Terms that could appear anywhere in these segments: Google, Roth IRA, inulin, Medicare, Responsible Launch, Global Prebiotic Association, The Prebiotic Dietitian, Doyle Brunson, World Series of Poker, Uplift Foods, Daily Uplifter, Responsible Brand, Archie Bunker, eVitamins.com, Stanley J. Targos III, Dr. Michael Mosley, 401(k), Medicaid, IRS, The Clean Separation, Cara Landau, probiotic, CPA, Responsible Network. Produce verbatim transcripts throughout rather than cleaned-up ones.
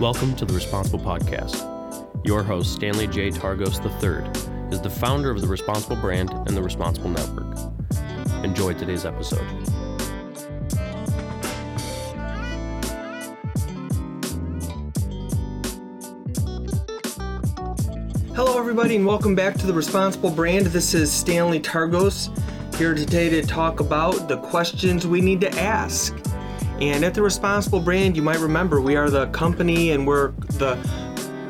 Welcome to the Responsible Podcast. Your host, Stanley J. Targos the third, is the founder of the Responsible Brand and the Responsible Network. Enjoy today's episode. Hello, everybody, and welcome back to the Responsible Brand. This is Stanley Targos here today to talk about the questions we need to ask. And at the Responsible Brand, you might remember, we are the company and we're the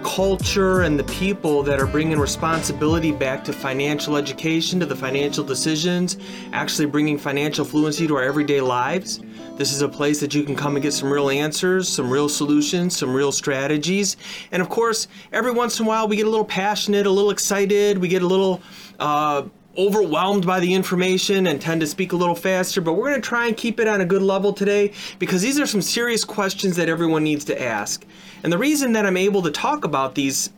culture and the people that are bringing responsibility back to financial education, to the financial decisions, actually bringing financial fluency to our everyday lives. This is a place that you can come and get some real answers, some real solutions, some real strategies. And of course, every once in a while, we get a little passionate, a little excited, we get a little uh, overwhelmed by the information and tend to speak a little faster, but we're going to try and keep it on a good level today because these are some serious questions that everyone needs to ask. And the reason that I'm able to talk about these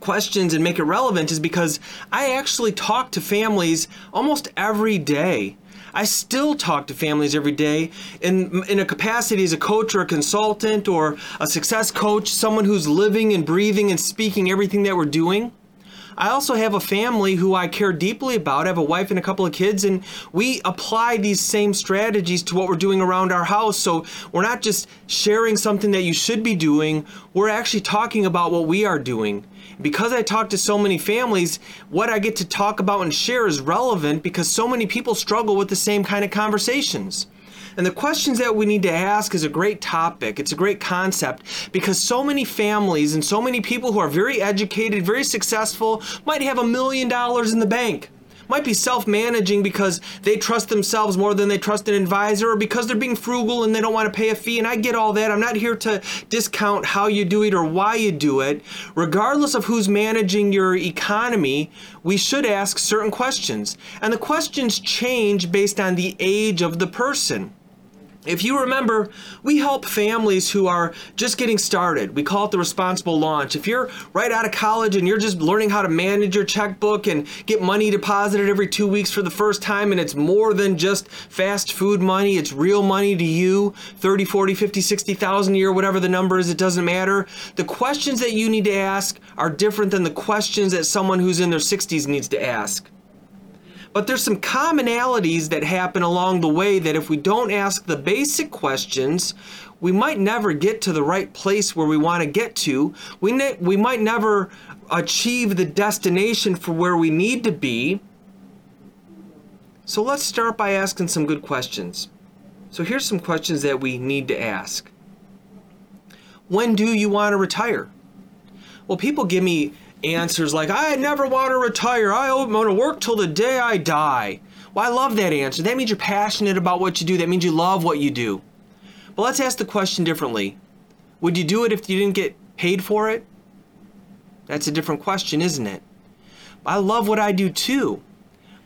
questions and make it relevant is because I actually talk to families almost every day. I still talk to families every day in, in a capacity as a coach or a consultant or a success coach, someone who's living and breathing and speaking everything that we're doing. I also have a family who I care deeply about. I have a wife and a couple of kids, and we apply these same strategies to what we're doing around our house. So we're not just sharing something that you should be doing, we're actually talking about what we are doing. Because I talk to so many families, what I get to talk about and share is relevant because so many people struggle with the same kind of conversations. And the questions that we need to ask is a great topic. It's a great concept because so many families and so many people who are very educated, very successful, might have a million dollars in the bank, might be self-managing because they trust themselves more than they trust an advisor, or because they're being frugal and they don't want to pay a fee. And I get all that. I'm not here to discount how you do it or why you do it. Regardless of who's managing your economy, we should ask certain questions. And the questions change based on the age of the person. If you remember, we help families who are just getting started. We call it the Responsible Launch. If you're right out of college and you're just learning how to manage your checkbook and get money deposited every two weeks for the first time, and it's more than just fast food money, it's real money to you, thirty, forty, fifty, sixty thousand a year, whatever the number is, it doesn't matter. The questions that you need to ask are different than the questions that someone who's in their sixties needs to ask. But there's some commonalities that happen along the way that if we don't ask the basic questions, we might never get to the right place where we want to get to. We ne- we might never achieve the destination for where we need to be. So let's start by asking some good questions. So here's some questions that we need to ask. When do you want to retire? Well, people give me answers like, I never want to retire. I want to work till the day I die. Well, I love that answer. That means you're passionate about what you do. That means you love what you do. But let's ask the question differently. Would you do it if you didn't get paid for it? That's a different question, isn't it? I love what I do too.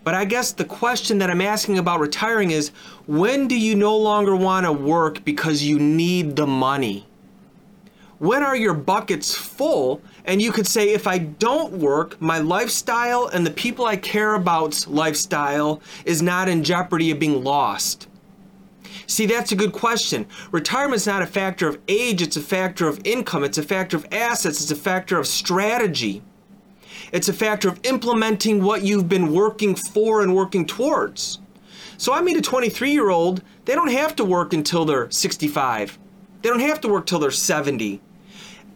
But I guess the question that I'm asking about retiring is, when do you no longer want to work because you need the money? When are your buckets full? And you could say, if I don't work, my lifestyle and the people I care about's lifestyle is not in jeopardy of being lost. See, that's a good question. Retirement's not a factor of age, it's a factor of income, it's a factor of assets, it's a factor of strategy. It's a factor of implementing what you've been working for and working towards. So I meet a twenty-three-year-old, they don't have to work until they're sixty-five. They don't have to work till they're seventy.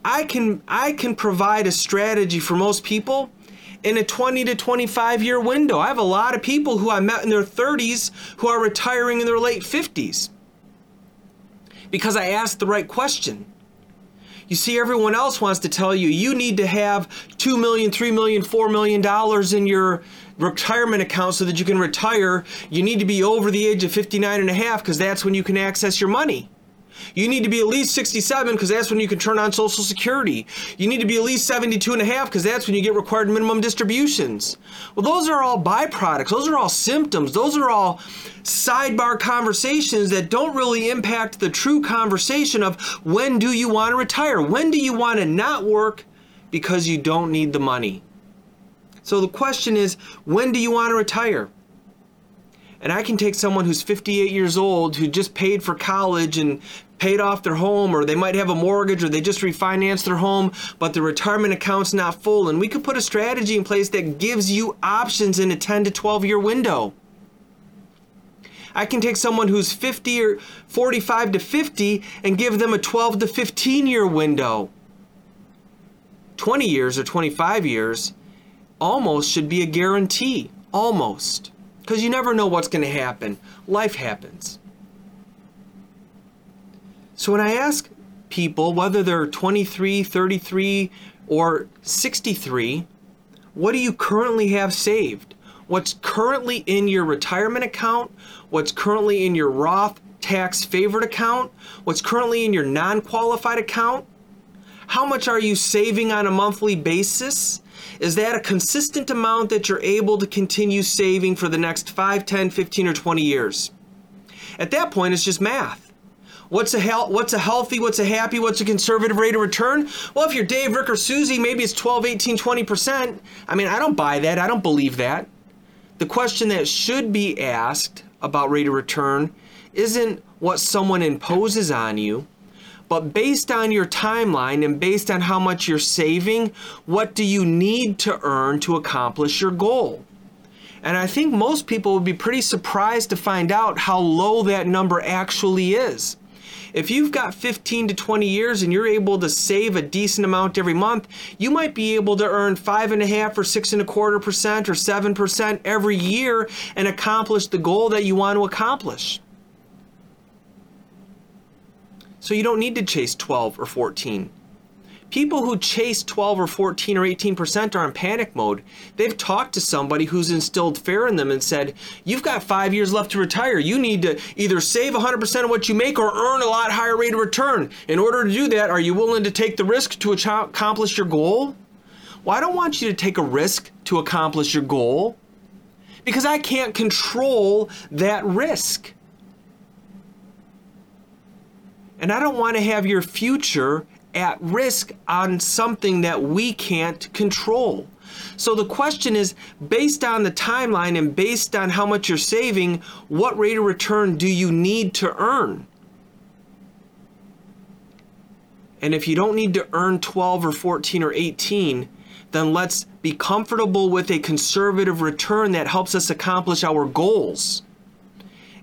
I can I can provide a strategy for most people in a twenty to twenty-five year window. I have a lot of people who I met in their thirties who are retiring in their late fifties because I asked the right question. You see, everyone else wants to tell you, you need to have two million dollars, three million dollars, four million dollars in your retirement account so that you can retire. You need to be over the age of fifty-nine and a half because that's when you can access your money. You need to be at least sixty-seven because that's when you can turn on Social Security. You need to be at least seventy-two and a half because that's when you get required minimum distributions. Well, those are all byproducts. Those are all symptoms. Those are all sidebar conversations that don't really impact the true conversation of when do you want to retire? When do you want to not work because you don't need the money? So the question is, when do you want to retire? And I can take someone who's fifty-eight years old, who just paid for college and paid off their home, or they might have a mortgage, or they just refinanced their home, but the retirement account's not full. And we could put a strategy in place that gives you options in a ten to twelve year window. I can take someone who's fifty or forty-five to fifty and give them a twelve to fifteen year window. twenty years or twenty-five years almost should be a guarantee, almost. Because you never know what's going to happen. Life happens. So when I ask people, whether they're twenty-three, thirty-three, or sixty-three, what do you currently have saved? What's currently in your retirement account? What's currently in your Roth tax favored account? What's currently in your non-qualified account? How much are you saving on a monthly basis? Is that a consistent amount that you're able to continue saving for the next five, ten, fifteen, or twenty years? At that point, it's just math. What's a, hel- what's a healthy, what's a happy, what's a conservative rate of return? Well, if you're Dave, Rick, or Susie, maybe it's twelve, eighteen, twenty percent. I mean, I don't buy that. I don't believe that. The question that should be asked about rate of return isn't what someone imposes on you, but based on your timeline and based on how much you're saving, what do you need to earn to accomplish your goal? And I think most people would be pretty surprised to find out how low that number actually is. If you've got fifteen to twenty years and you're able to save a decent amount every month, you might be able to earn five and a half or six and a quarter percent or seven percent every year and accomplish the goal that you want to accomplish. So you don't need to chase twelve or fourteen. People who chase twelve or fourteen or eighteen percent are in panic mode. They've talked to somebody who's instilled fear in them and said, you've got five years left to retire. You need to either save one hundred percent of what you make or earn a lot higher rate of return. In order to do that, are you willing to take the risk to accomplish your goal? Well, I don't want you to take a risk to accomplish your goal because I can't control that risk. And I don't want to have your future at risk on something that we can't control. So the question is, based on the timeline and based on how much you're saving, what rate of return do you need to earn? And if you don't need to earn twelve or fourteen or eighteen, then let's be comfortable with a conservative return that helps us accomplish our goals.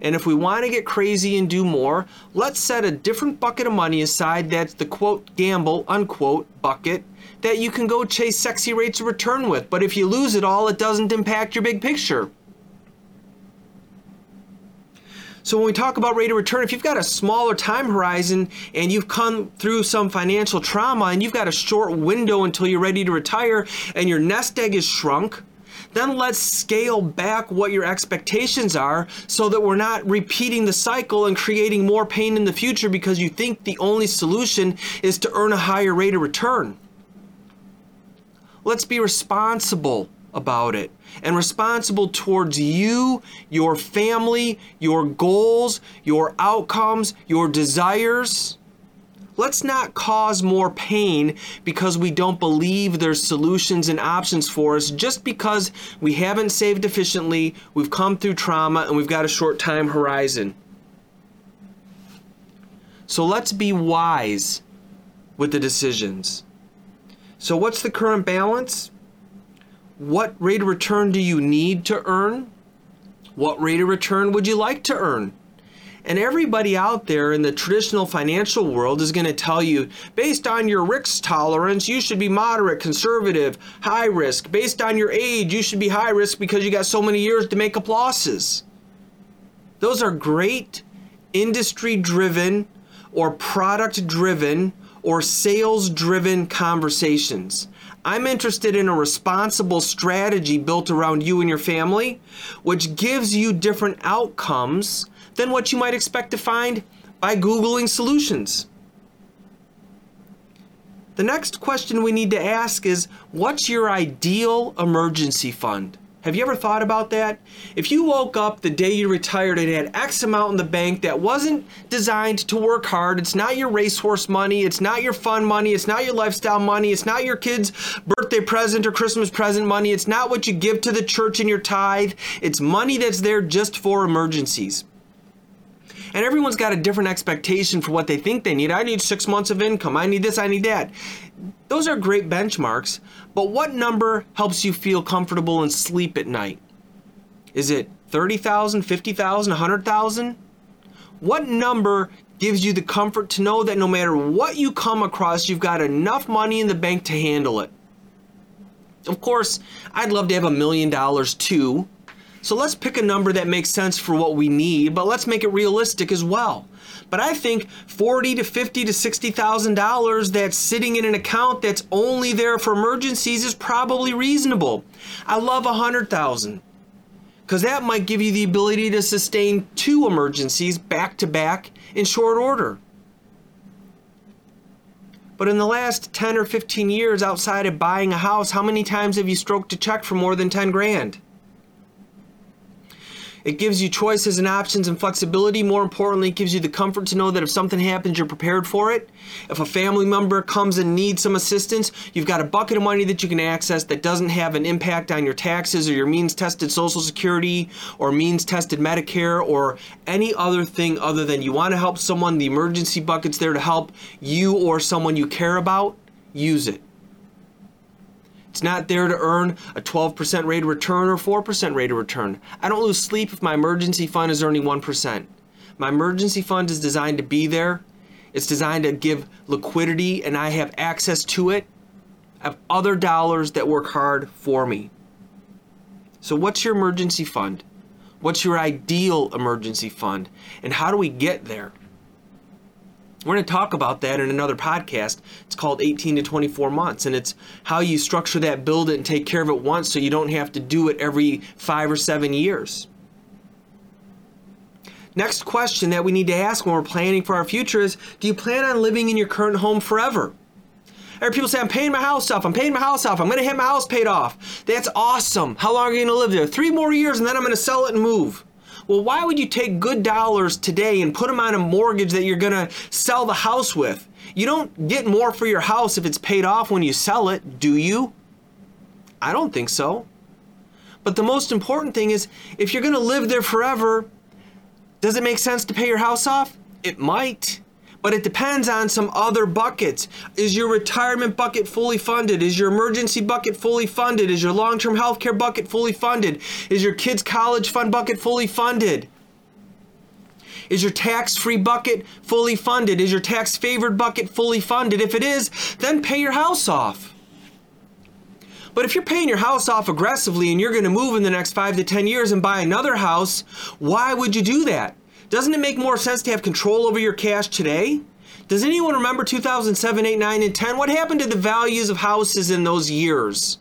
And if we want to get crazy and do more, let's set a different bucket of money aside that's the quote gamble unquote bucket that you can go chase sexy rates of return with. But if you lose it all, it doesn't impact your big picture. So when we talk about rate of return, if you've got a smaller time horizon and you've come through some financial trauma and you've got a short window until you're ready to retire and your nest egg is shrunk, then let's scale back what your expectations are so that we're not repeating the cycle and creating more pain in the future because you think the only solution is to earn a higher rate of return. Let's be responsible about it and responsible towards you, your family, your goals, your outcomes, your desires. Let's not cause more pain because we don't believe there's solutions and options for us just because we haven't saved efficiently, we've come through trauma, and we've got a short time horizon. So let's be wise with the decisions. So what's the current balance? What rate of return do you need to earn? What rate of return would you like to earn? And everybody out there in the traditional financial world is going to tell you, based on your risk tolerance, you should be moderate, conservative, high risk. Based on your age, you should be high risk because you got so many years to make up losses. Those are great industry-driven or product-driven or sales-driven conversations. I'm interested in a responsible strategy built around you and your family, which gives you different outcomes than what you might expect to find by Googling solutions. The next question we need to ask is, what's your ideal emergency fund? Have you ever thought about that? If you woke up the day you retired and had X amount in the bank that wasn't designed to work hard, it's not your racehorse money, it's not your fun money, it's not your lifestyle money, it's not your kid's birthday present or Christmas present money, it's not what you give to the church in your tithe, it's money that's there just for emergencies. And everyone's got a different expectation for what they think they need. I need six months of income, I need this, I need that. Those are great benchmarks, but what number helps you feel comfortable and sleep at night? Is it thirty thousand, fifty thousand, one hundred thousand? What number gives you the comfort to know that no matter what you come across, you've got enough money in the bank to handle it? Of course, I'd love to have a million dollars too. So let's pick a number that makes sense for what we need, but let's make it realistic as well. But I think forty to fifty to sixty thousand dollars that's sitting in an account that's only there for emergencies is probably reasonable. I love a hundred thousand because that might give you the ability to sustain two emergencies back to back in short order. But in the last ten or fifteen years, outside of buying a house, how many times have you stroked a check for more than ten grand? It gives you choices and options and flexibility. More importantly, it gives you the comfort to know that if something happens, you're prepared for it. If a family member comes and needs some assistance, you've got a bucket of money that you can access that doesn't have an impact on your taxes or your means-tested Social Security or means-tested Medicare or any other thing other than you want to help someone. The emergency bucket's there to help you or someone you care about. Use it. It's not there to earn a twelve percent rate of return or four percent rate of return. I don't lose sleep if my emergency fund is earning one percent. My emergency fund is designed to be there. It's designed to give liquidity and I have access to it. I have other dollars that work hard for me. So what's your emergency fund? What's your ideal emergency fund? And how do we get there? We're going to talk about that in another podcast. It's called eighteen to twenty-four months, and it's how you structure that, build it, and take care of it once so you don't have to do it every five or seven years. Next question that we need to ask when we're planning for our future is, do you plan on living in your current home forever? I heard people say, I'm paying my house off, I'm paying my house off, I'm going to have my house paid off. That's awesome. How long are you going to live there? Three more years, and then I'm going to sell it and move. Well, why would you take good dollars today and put them on a mortgage that you're going to sell the house with? You don't get more for your house if it's paid off when you sell it, do you? I don't think so. But the most important thing is, if you're going to live there forever, does it make sense to pay your house off? It might. But it depends on some other buckets. Is your retirement bucket fully funded? Is your emergency bucket fully funded? Is your long-term health care bucket fully funded? Is your kids' college fund bucket fully funded? Is your tax-free bucket fully funded? Is your tax-favored bucket fully funded? If it is, then pay your house off. But if you're paying your house off aggressively and you're going to move in the next five to ten years and buy another house, why would you do that? Doesn't it make more sense to have control over your cash today? Does anyone remember two thousand seven, eight, nine, and ten? What happened to the values of houses in those years?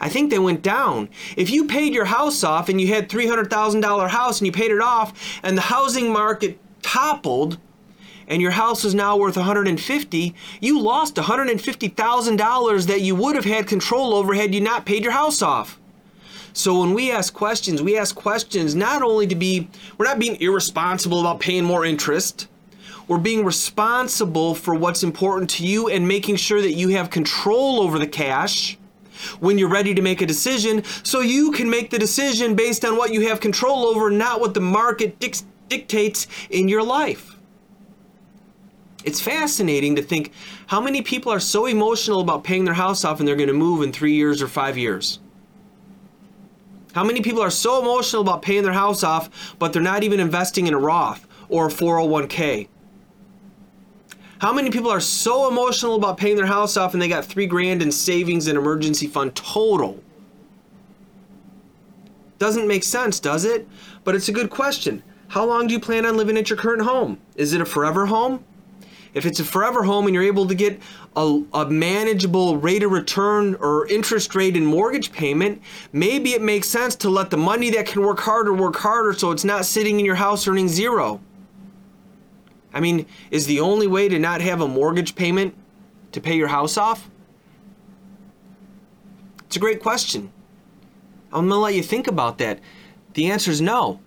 I think they went down. If you paid your house off and you had a three hundred thousand dollar house and you paid it off and the housing market toppled and your house was now worth one hundred fifty thousand dollars, you lost one hundred fifty thousand dollars that you would have had control over had you not paid your house off. So when we ask questions, we ask questions not only to be, we're not being irresponsible about paying more interest. We're being responsible for what's important to you and making sure that you have control over the cash when you're ready to make a decision so you can make the decision based on what you have control over, not what the market dic- dictates in your life. It's fascinating to think how many people are so emotional about paying their house off and they're going to move in three years or five years. How many people are so emotional about paying their house off, but they're not even investing in a Roth or a four oh one k? How many people are so emotional about paying their house off and they got three grand in savings and emergency fund total? Doesn't make sense, does it? But it's a good question. How long do you plan on living at your current home? Is it a forever home? If it's a forever home and you're able to get a, a manageable rate of return or interest rate in mortgage payment, maybe it makes sense to let the money that can work harder work harder so it's not sitting in your house earning zero. I mean, is the only way to not have a mortgage payment to pay your house off? It's a great question. I'm gonna let you think about that. The answer is no.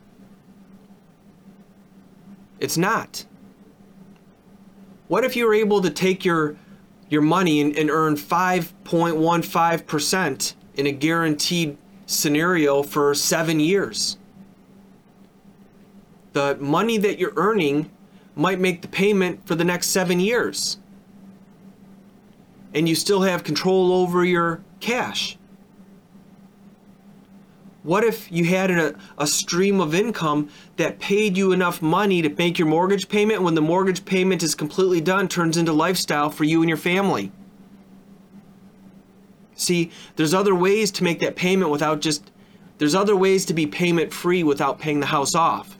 It's not. What if you were able to take your your money and, and earn five point one five percent in a guaranteed scenario for seven years? The money that you're earning might make the payment for the next seven years. And you still have control over your cash. What if you had a, a stream of income that paid you enough money to make your mortgage payment, when the mortgage payment is completely done, turns into lifestyle for you and your family? See, there's other ways to make that payment without just, there's other ways to be payment free without paying the house off.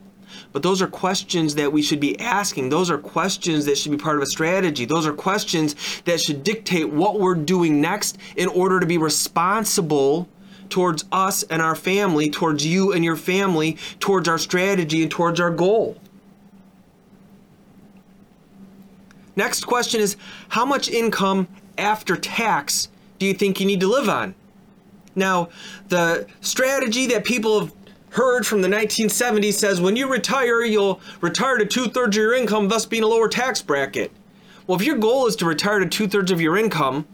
But those are questions that we should be asking. Those are questions that should be part of a strategy. Those are questions that should dictate what we're doing next in order to be responsible towards us and our family, towards you and your family, towards our strategy and towards our goal. Next question is, how much income after tax do you think you need to live on? Now, the strategy that people have heard from the nineteen seventies says, when you retire, you'll retire to two-thirds of your income, thus being a lower tax bracket. Well, if your goal is to retire to two-thirds of your income,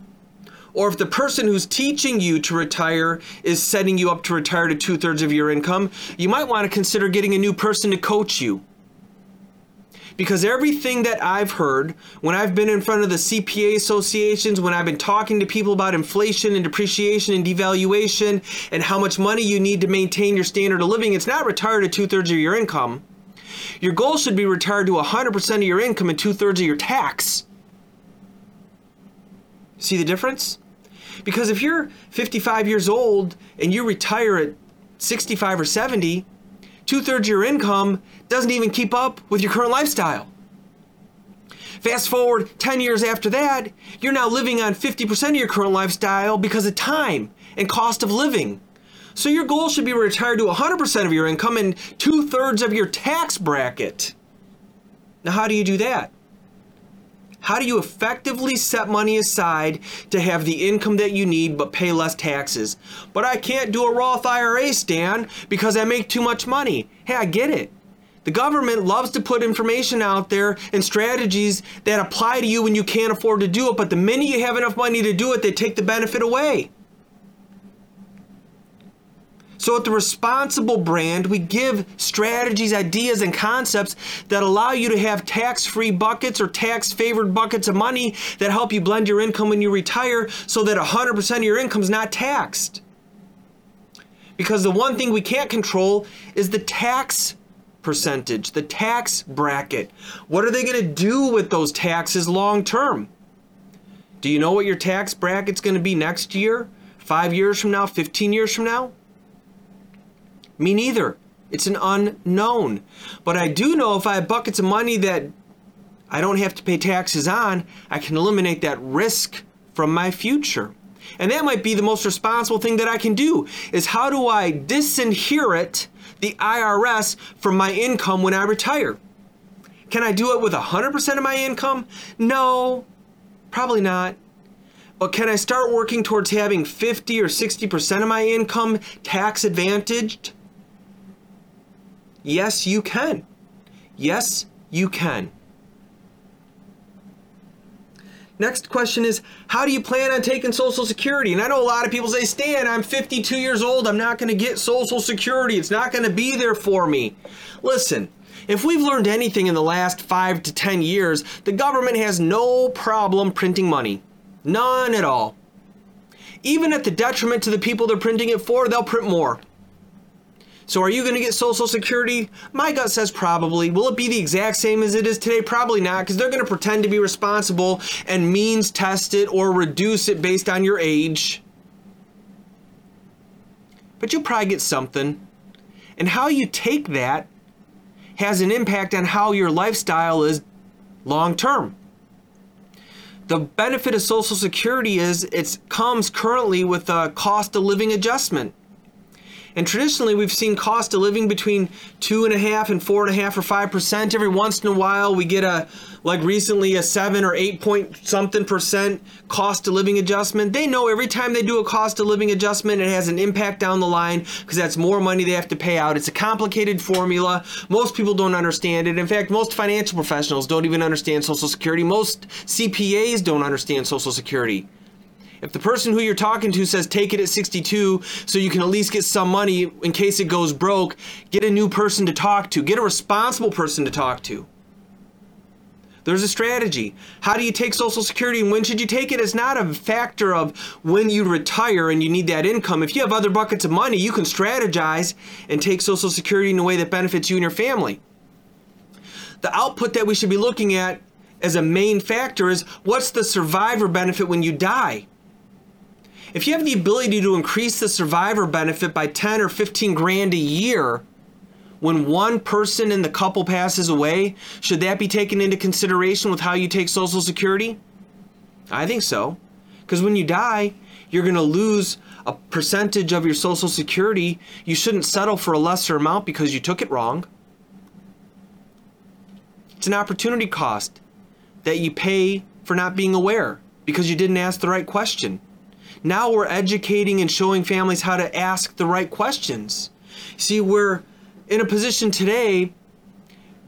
or if the person who's teaching you to retire is setting you up to retire to two-thirds of your income, you might want to consider getting a new person to coach you. Because everything that I've heard, when I've been in front of the C P A associations, when I've been talking to people about inflation and depreciation and devaluation and how much money you need to maintain your standard of living, it's not retire to two-thirds of your income. Your goal should be retire to one hundred percent of your income and two-thirds of your tax. See the difference? Because if you're fifty-five years old and you retire at sixty-five or seventy, two-thirds of your income doesn't even keep up with your current lifestyle. Fast forward ten years after that, you're now living on fifty percent of your current lifestyle because of time and cost of living. So your goal should be to retire to one hundred percent of your income and two-thirds of your tax bracket. Now, how do you do that? How do you effectively set money aside to have the income that you need but pay less taxes? But I can't do a Roth I R A, Stan, because I make too much money. Hey, I get it. The government loves to put information out there and strategies that apply to you when you can't afford to do it, but the minute you have enough money to do it, they take the benefit away. So at the Responsible Brand, we give strategies, ideas, and concepts that allow you to have tax-free buckets or tax-favored buckets of money that help you blend your income when you retire so that one hundred percent of your income is not taxed. Because the one thing we can't control is the tax percentage, the tax bracket. What are they going to do with those taxes long-term? Do you know what your tax bracket's going to be next year, five years from now, fifteen years from now? Me neither. It's an unknown. But I do know if I have buckets of money that I don't have to pay taxes on, I can eliminate that risk from my future. And that might be the most responsible thing that I can do, is how do I disinherit the I R S from my income when I retire? Can I do it with one hundred percent of my income? No, probably not. But can I start working towards having fifty or sixty percent of my income tax advantaged? Yes, you can. Yes, you can. Next question is, how do you plan on taking Social Security? And I know a lot of people say, Stan, I'm fifty-two years old. I'm not going to get Social Security. It's not going to be there for me. Listen, if we've learned anything in the last five to ten years, the government has no problem printing money. None at all. Even at the detriment to the people they're printing it for, they'll print more. So are you going to get Social Security? My gut says probably. Will it be the exact same as it is today? Probably not, because they're going to pretend to be responsible and means test it or reduce it based on your age. But you'll probably get something. And how you take that has an impact on how your lifestyle is long term. The benefit of Social Security is it comes currently with a cost of living adjustment. And traditionally, we've seen cost of living between two and a half and four and a half or five percent. Every once in a while, we get a, like recently, a seven or eight point something percent cost of living adjustment. They know every time they do a cost of living adjustment, it has an impact down the line because that's more money they have to pay out. It's a complicated formula. Most people don't understand it. In fact, most financial professionals don't even understand Social Security. Most C P As don't understand Social Security. If the person who you're talking to says take it at sixty-two so you can at least get some money in case it goes broke, get a new person to talk to. Get a responsible person to talk to. There's a strategy. How do you take Social Security and when should you take it? It's not a factor of when you retire and you need that income. If you have other buckets of money, you can strategize and take Social Security in a way that benefits you and your family. The output that we should be looking at as a main factor is what's the survivor benefit when you die? If you have the ability to increase the survivor benefit by ten or fifteen grand a year when one person in the couple passes away, should that be taken into consideration with how you take Social Security? I think so. Because when you die, you're going to lose a percentage of your Social Security. You shouldn't settle for a lesser amount because you took it wrong. It's an opportunity cost that you pay for not being aware because you didn't ask the right question. Now we're educating and showing families how to ask the right questions. See, we're in a position today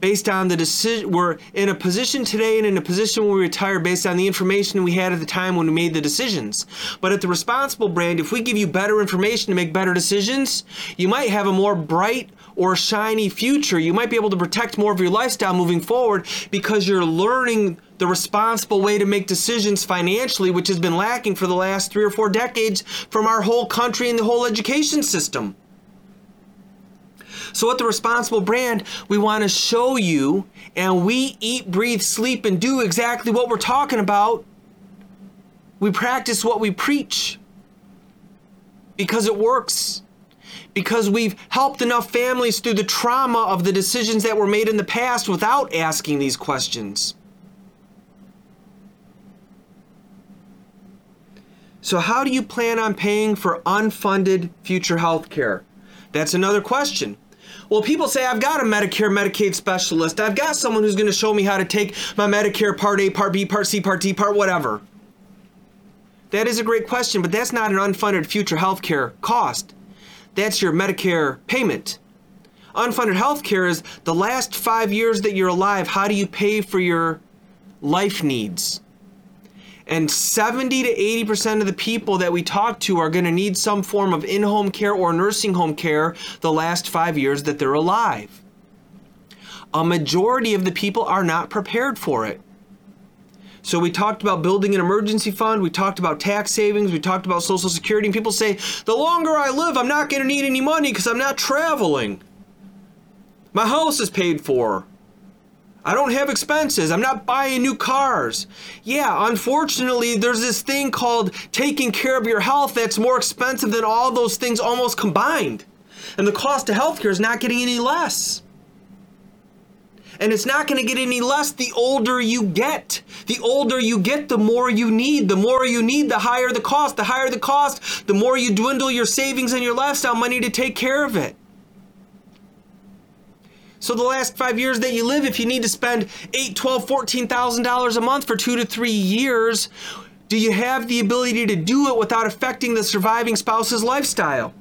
based on the decision, we're in a position today and in a position when we retire based on the information we had at the time when we made the decisions. But at the Responsible Brand, if we give you better information to make better decisions, you might have a more bright or shiny future. You might be able to protect more of your lifestyle moving forward because you're learning the responsible way to make decisions financially, which has been lacking for the last three or four decades from our whole country and the whole education system. So at the Responsible Brand, we want to show you, and we eat, breathe, sleep, and do exactly what we're talking about. We practice what we preach because it works. Because we've helped enough families through the trauma of the decisions that were made in the past without asking these questions. So how do you plan on paying for unfunded future health care? That's another question. Well, people say, I've got a Medicare, Medicaid specialist. I've got someone who's going to show me how to take my Medicare Part A, Part B, Part C, Part D, Part whatever. That is a great question, but that's not an unfunded future health care cost. That's your Medicare payment. Unfunded health care is the last five years that you're alive, how do you pay for your life needs? And seventy to eighty percent of the people that we talk to are going to need some form of in-home care or nursing home care the last five years that they're alive. A majority of the people are not prepared for it. So we talked about building an emergency fund, we talked about tax savings, we talked about Social Security, and people say, the longer I live, I'm not going to need any money because I'm not traveling. My house is paid for. I don't have expenses. I'm not buying new cars. Yeah, unfortunately, there's this thing called taking care of your health that's more expensive than all those things almost combined. And the cost of healthcare is not getting any less. And it's not going to get any less the older you get. The older you get, the more you need. The more you need, the higher the cost. The higher the cost, the more you dwindle your savings and your lifestyle money to take care of it. So the last five years that you live, if you need to spend eight, twelve, fourteen thousand dollars a month for two to three years, do you have the ability to do it without affecting the surviving spouse's lifestyle?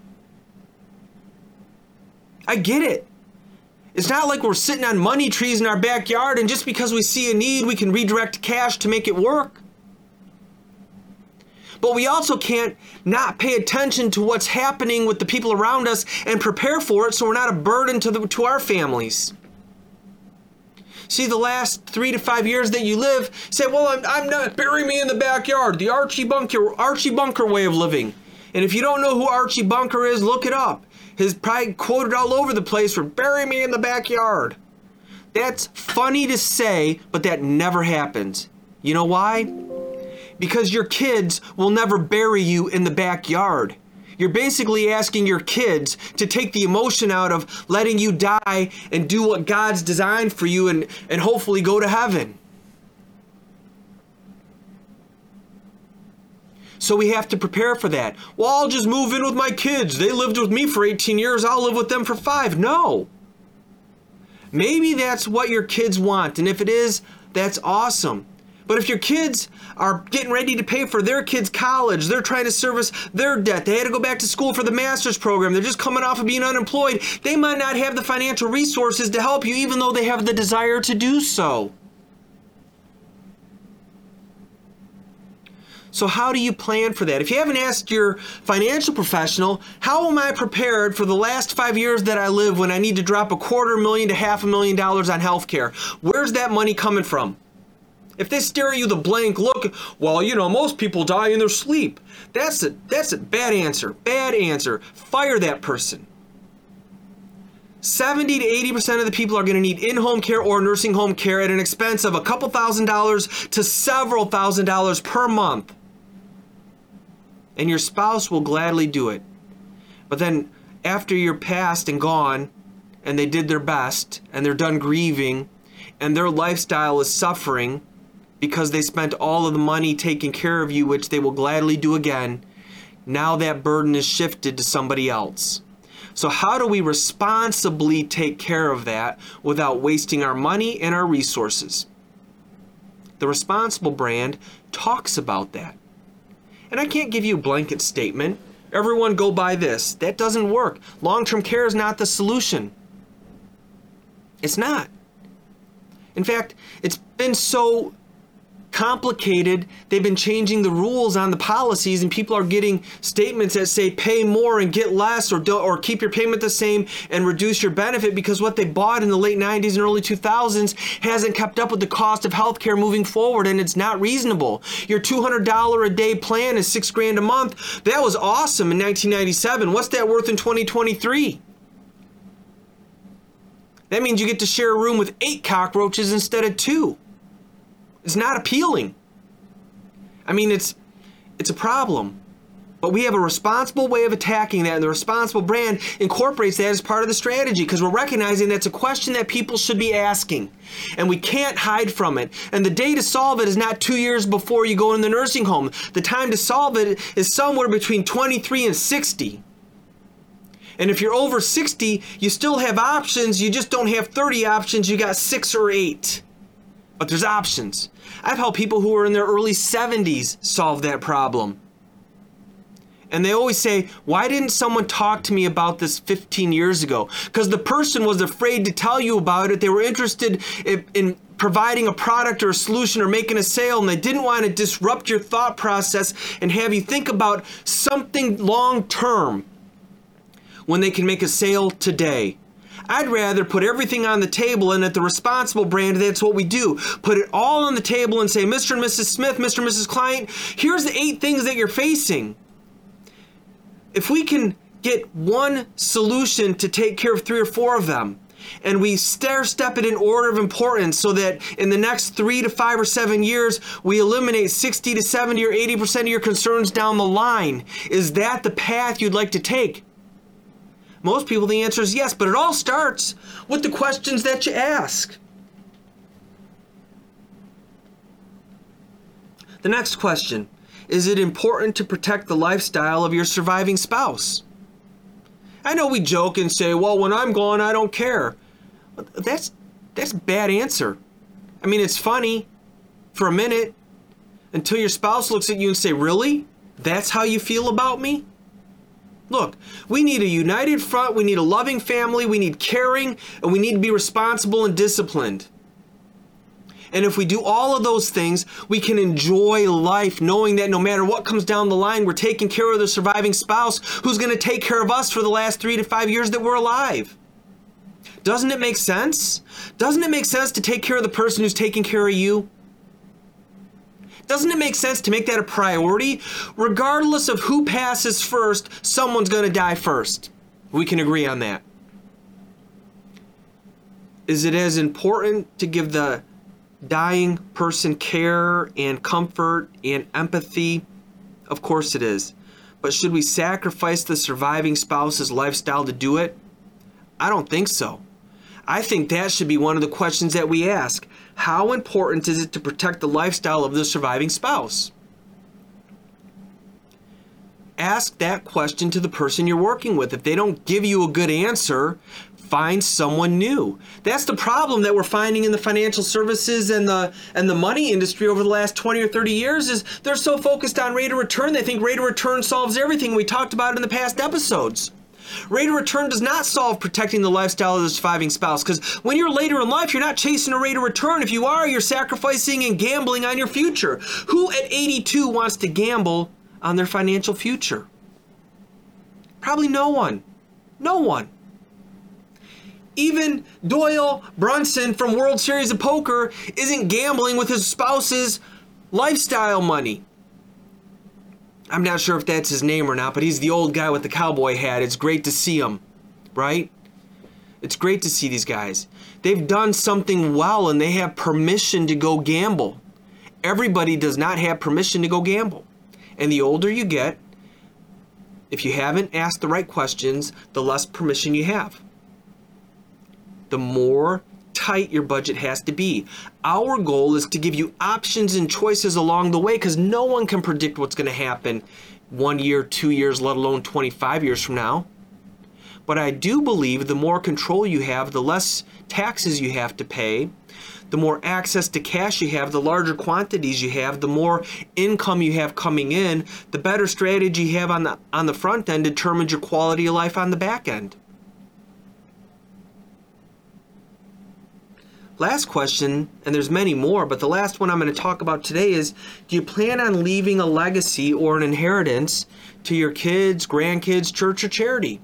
I get it. It's not like we're sitting on money trees in our backyard and just because we see a need, we can redirect cash to make it work. But we also can't not pay attention to what's happening with the people around us and prepare for it so we're not a burden to, the, to our families. See, the last three to five years that you live, say, well, I'm, I'm not, bury me in the backyard, the Archie Bunker, Archie Bunker way of living. And if you don't know who Archie Bunker is, look it up. He's probably quoted all over the place for bury me in the backyard. That's funny to say, but that never happens. You know why? Because your kids will never bury you in the backyard. You're basically asking your kids to take the emotion out of letting you die and do what God's designed for you and, and hopefully go to heaven. So we have to prepare for that. Well, I'll just move in with my kids. They lived with me for eighteen years. I'll live with them for five. No. Maybe that's what your kids want. And if it is, that's awesome. But if your kids are getting ready to pay for their kids' college, they're trying to service their debt, they had to go back to school for the master's program, they're just coming off of being unemployed, they might not have the financial resources to help you even though they have the desire to do so. So how do you plan for that? If you haven't asked your financial professional, how am I prepared for the last five years that I live when I need to drop a quarter million to half a million dollars on healthcare? Where's that money coming from? If they stare at you the blank look, well, you know, most people die in their sleep. That's a, that's a bad answer, bad answer. Fire that person. seventy to eighty percent of the people are going to need in-home care or nursing home care at an expense of a couple thousand dollars to several thousand dollars per month. And your spouse will gladly do it. But then after you're passed and gone, and they did their best, and they're done grieving, and their lifestyle is suffering, because they spent all of the money taking care of you, which they will gladly do again, now that burden is shifted to somebody else. So how do we responsibly take care of that without wasting our money and our resources? The Responsible Brand talks about that. And I can't give you a blanket statement, everyone go buy this. That doesn't work. Long-term care is not the solution. It's not. In fact, it's been so complicated, they've been changing the rules on the policies, and people are getting statements that say pay more and get less, or do, or keep your payment the same and reduce your benefit, because what they bought in the late nineties and early two thousands hasn't kept up with the cost of healthcare moving forward, and it's not reasonable. Your two hundred dollars a day plan is six grand a month. That was awesome in nineteen ninety-seven. What's that worth in twenty twenty-three? That means you get to share a room with eight cockroaches instead of two. It's not appealing. I mean, it's it's a problem. But we have a responsible way of attacking that, and the Responsible Brand incorporates that as part of the strategy, because we're recognizing that's a question that people should be asking, and we can't hide from it. And the day to solve it is not two years before you go in the nursing home. The time to solve it is somewhere between twenty-three and sixty. And if you're over sixty, you still have options. You just don't have thirty options. You got six or eight. But there's options. I've helped people who are in their early seventies solve that problem. And they always say, why didn't someone talk to me about this fifteen years ago? Because the person was afraid to tell you about it. They were interested in, in providing a product or a solution or making a sale, and they didn't want to disrupt your thought process and have you think about something long term when they can make a sale today. I'd rather put everything on the table, and at the Responsible Brand, that's what we do. Put it all on the table and say, Mister and Missus Smith, Mister and Missus Client, here's the eight things that you're facing. If we can get one solution to take care of three or four of them, and we stair-step it in order of importance so that in the next three to five or seven years, we eliminate sixty to seventy or eighty percent of your concerns down the line, is that the path you'd like to take? Most people, the answer is yes, but it all starts with the questions that you ask. The next question, is it important to protect the lifestyle of your surviving spouse? I know we joke and say, well, when I'm gone, I don't care. That's, that's a bad answer. I mean, it's funny for a minute until your spouse looks at you and say, really? That's how you feel about me? Look, we need a united front, we need a loving family, we need caring, and we need to be responsible and disciplined. And if we do all of those things, we can enjoy life knowing that no matter what comes down the line, we're taking care of the surviving spouse who's going to take care of us for the last three to five years that we're alive. Doesn't it make sense? Doesn't it make sense to take care of the person who's taking care of you? Doesn't it make sense to make that a priority? Regardless of who passes first, someone's going to die first. We can agree on that. Is it as important to give the dying person care and comfort and empathy? Of course it is. But should we sacrifice the surviving spouse's lifestyle to do it? I don't think so. I think that should be one of the questions that we ask. How important is it to protect the lifestyle of the surviving spouse? ask that question to the person you're working with. If they don't give you a good answer, find someone new. That's the problem that we're finding in the financial services and the and the money industry over the last twenty or thirty years is they're so focused on rate of return, they think rate of return solves everything. We talked about it in the past episodes. Rate of return does not solve protecting the lifestyle of the surviving spouse, because when you're later in life, you're not chasing a rate of return. If you are, you're sacrificing and gambling on your future. Who at eighty-two wants to gamble on their financial future? Probably no one. No one. Even Doyle Brunson from World Series of Poker isn't gambling with his spouse's lifestyle money. I'm not sure if that's his name or not, but he's the old guy with the cowboy hat. It's great to see him, right? It's great to see these guys. They've done something well and they have permission to go gamble. Everybody does not have permission to go gamble. And the older you get, if you haven't asked the right questions, the less permission you have. The more tight your budget has to be. Our goal is to give you options and choices along the way, because no one can predict what's going to happen one year, two years, let alone twenty-five years from now. But I do believe the more control you have, the less taxes you have to pay, the more access to cash you have, the larger quantities you have, the more income you have coming in, the better strategy you have on the, on the front end determines your quality of life on the back end. Last question, and there's many more, but the last one I'm going to talk about today is, do you plan on leaving a legacy or an inheritance to your kids, grandkids, church, or charity?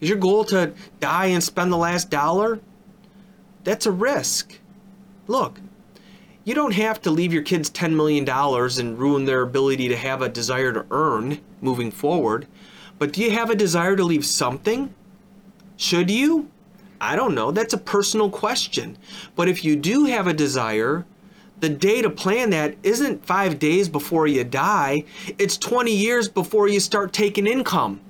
Is your goal to die and spend the last dollar? That's a risk. Look, you don't have to leave your kids ten million dollars and ruin their ability to have a desire to earn moving forward, but do you have a desire to leave something? Should you? I don't know. That's a personal question. But if you do have a desire, the day to plan that isn't five days before you die. It's twenty years before you start taking income.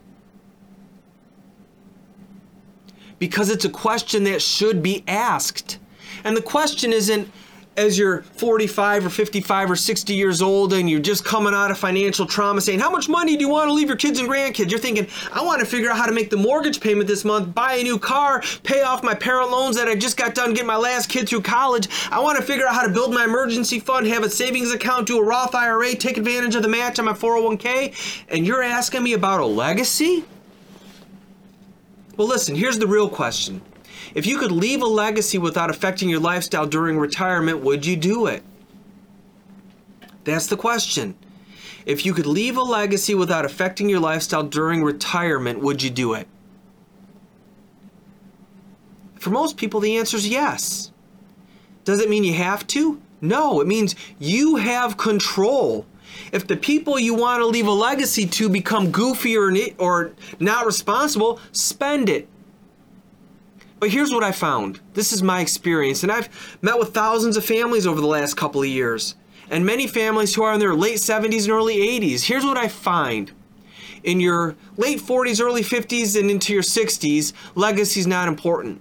Because it's a question that should be asked. And the question isn't as you're forty-five or fifty-five or sixty years old and you're just coming out of financial trauma saying, how much money do you want to leave your kids and grandkids? You're thinking, I want to figure out how to make the mortgage payment this month, buy a new car, pay off my parent loans that I just got done getting my last kid through college. I want to figure out how to build my emergency fund, have a savings account, do a Roth I R A, take advantage of the match on my four oh one k. And you're asking me about a legacy? Well, listen, here's the real question. If you could leave a legacy without affecting your lifestyle during retirement, would you do it? That's the question. If you could leave a legacy without affecting your lifestyle during retirement, would you do it? For most people, the answer is yes. Does it mean you have to? No, it means you have control. If the people you want to leave a legacy to become goofy or, or not responsible, spend it. But here's what I found. This is my experience, and I've met with thousands of families over the last couple of years, and many families who are in their late seventies and early eighties. Here's what I find. In your late forties, early fifties, and into your sixties, legacy's not important.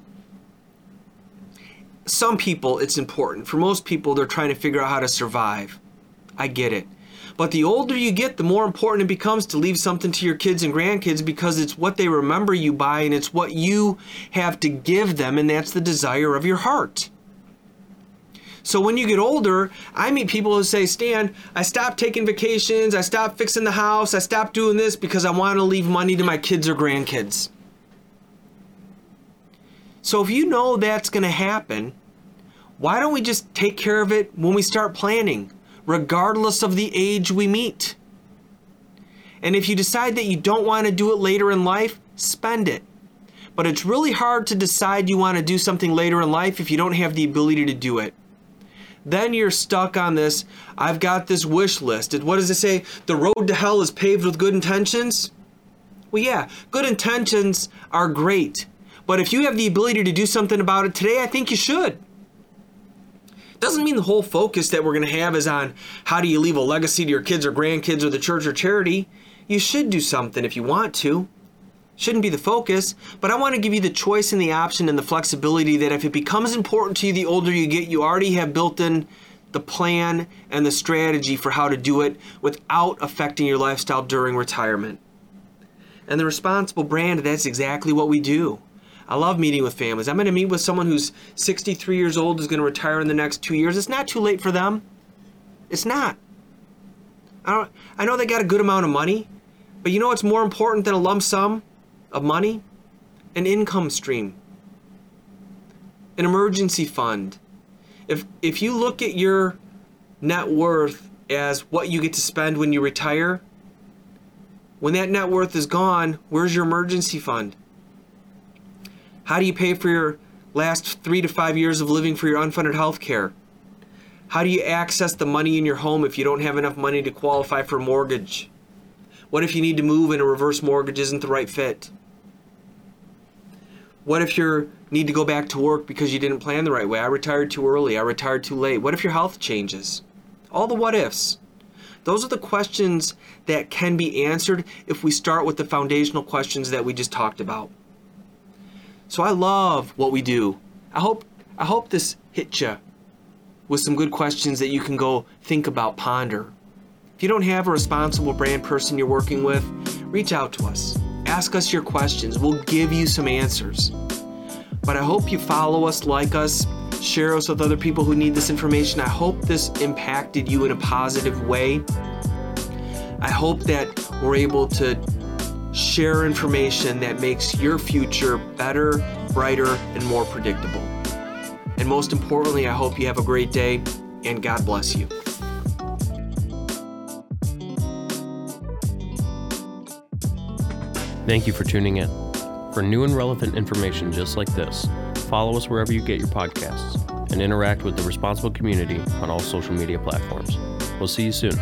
Some people, it's important. For most people, they're trying to figure out how to survive. I get it. But the older you get, the more important it becomes to leave something to your kids and grandkids, because it's what they remember you by and it's what you have to give them, and that's the desire of your heart. So when you get older, I meet people who say, Stan, I stopped taking vacations, I stopped fixing the house, I stopped doing this because I want to leave money to my kids or grandkids. So if you know that's going to happen, why don't we just take care of it when we start planning? Regardless of the age we meet. And if you decide that you don't want to do it later in life, spend it. But it's really hard to decide you want to do something later in life if you don't have the ability to do it. Then you're stuck on this, I've got this wish list. What does it say? The road to hell is paved with good intentions? Well, yeah, good intentions are great. But if you have the ability to do something about it today, I think you should. Doesn't mean the whole focus that we're going to have is on how do you leave a legacy to your kids or grandkids or the church or charity. You should do something if you want to. Shouldn't be the focus, but I want to give you the choice and the option and the flexibility that if it becomes important to you the older you get, you already have built in the plan and the strategy for how to do it without affecting your lifestyle during retirement. And the Responsible Brand, that's exactly what we do. I love meeting with families. I'm going to meet with someone who's sixty-three years old, who's going to retire in the next two years. It's not too late for them. It's not. I don't, I know they got a good amount of money, but you know what's more important than a lump sum of money? An income stream. An emergency fund. If if you look at your net worth as what you get to spend when you retire, when that net worth is gone, where's your emergency fund? How do you pay for your last three to five years of living for your unfunded health care? How do you access the money in your home if you don't have enough money to qualify for a mortgage? What if you need to move and a reverse mortgage isn't the right fit? What if you need to go back to work because you didn't plan the right way? I retired too early. I retired too late. What if your health changes? All the what ifs. Those are the questions that can be answered if we start with the foundational questions that we just talked about. So I love what we do. I hope I hope this hit you with some good questions that you can go think about, ponder. If you don't have a responsible brand person you're working with, reach out to us. Ask us your questions. We'll give you some answers. But I hope you follow us, like us, share us with other people who need this information. I hope this impacted you in a positive way. I hope that we're able to share information that makes your future better, brighter, and more predictable. And most importantly, I hope you have a great day, and God bless you. Thank you for tuning in. For new and relevant information just like this, follow us wherever you get your podcasts and interact with the Responsible community on all social media platforms. We'll see you soon.